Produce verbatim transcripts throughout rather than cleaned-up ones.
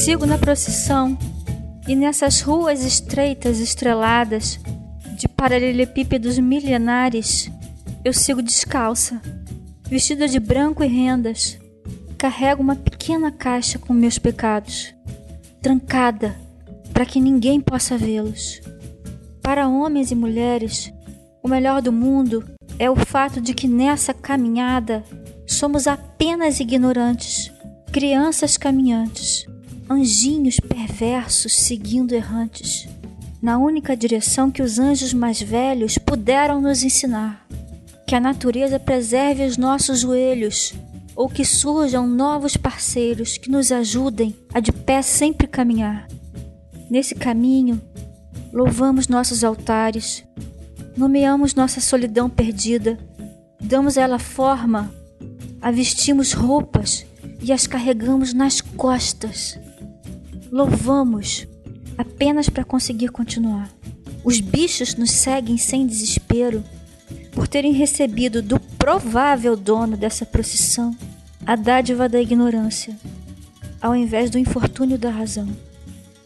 sigo na procissão, e nessas ruas estreitas estreladas de paralelepípedos milenares, eu sigo descalça, vestida de branco e rendas. Carrego uma pequena caixa com meus pecados, trancada para que ninguém possa vê-los. Para homens e mulheres, o melhor do mundo é o fato de que nessa caminhada somos apenas ignorantes, crianças caminhantes, anjinhos perversos seguindo errantes, na única direção que os anjos mais velhos puderam nos ensinar. Que a natureza preserve os nossos joelhos, ou que surjam novos parceiros que nos ajudem a de pé sempre caminhar. Nesse caminho, louvamos nossos altares, nomeamos nossa solidão perdida, damos a ela forma, a vestimos roupas e as carregamos nas costas. Louvamos apenas para conseguir continuar. Os bichos nos seguem sem desespero, por terem recebido do provável dono dessa procissão a dádiva da ignorância, ao invés do infortúnio da razão.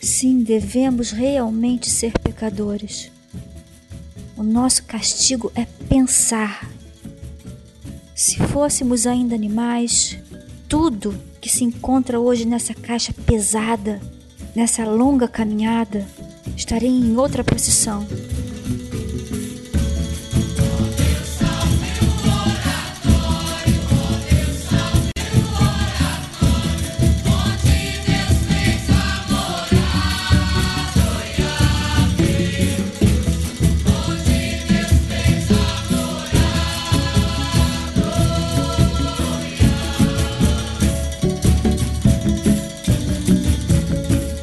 Sim, devemos realmente ser pecadores. O nosso castigo é pensar. Se fôssemos ainda animais, tudo que se encontra hoje nessa caixa pesada, nessa longa caminhada, estaria em outra procissão.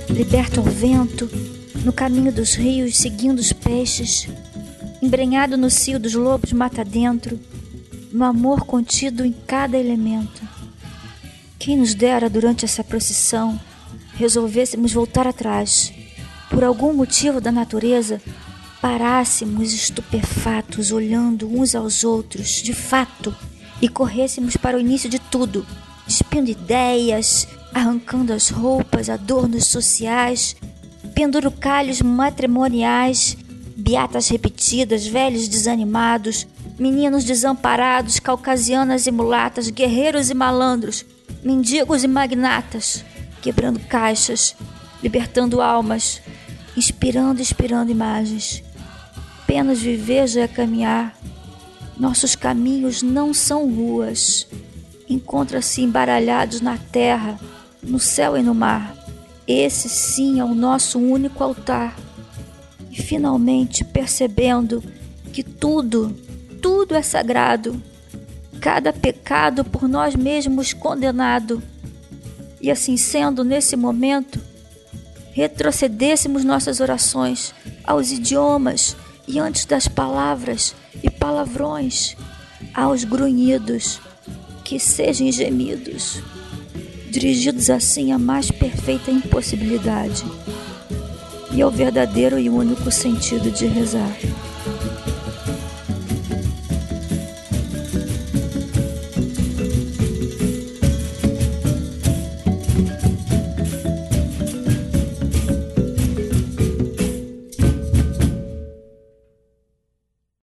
Liberto ao vento, no caminho dos rios, seguindo os peixes, embrenhado no cio dos lobos mata dentro, no amor contido em cada elemento. Quem nos dera durante essa procissão resolvêssemos voltar atrás, por algum motivo da natureza, parássemos estupefatos olhando uns aos outros, de fato, e corrêssemos para o início de tudo, despindo ideias, arrancando as roupas, adornos sociais, pendurucalhos matrimoniais, beatas repetidas, velhos desanimados, meninos desamparados, caucasianas e mulatas, guerreiros e malandros, mendigos e magnatas, quebrando caixas, libertando almas, inspirando e expirando imagens. Apenas viver já é caminhar. Nossos caminhos não são ruas. Encontram-se embaralhados na terra, no céu e no mar. Esse sim é o nosso único altar. E finalmente percebendo que tudo, tudo é sagrado, cada pecado por nós mesmos condenado. E assim sendo, nesse momento, retrocedêssemos nossas orações aos idiomas e antes das palavras e palavrões, aos grunhidos, que sejam gemidos, dirigidos assim à mais perfeita impossibilidade e ao verdadeiro e único sentido de rezar.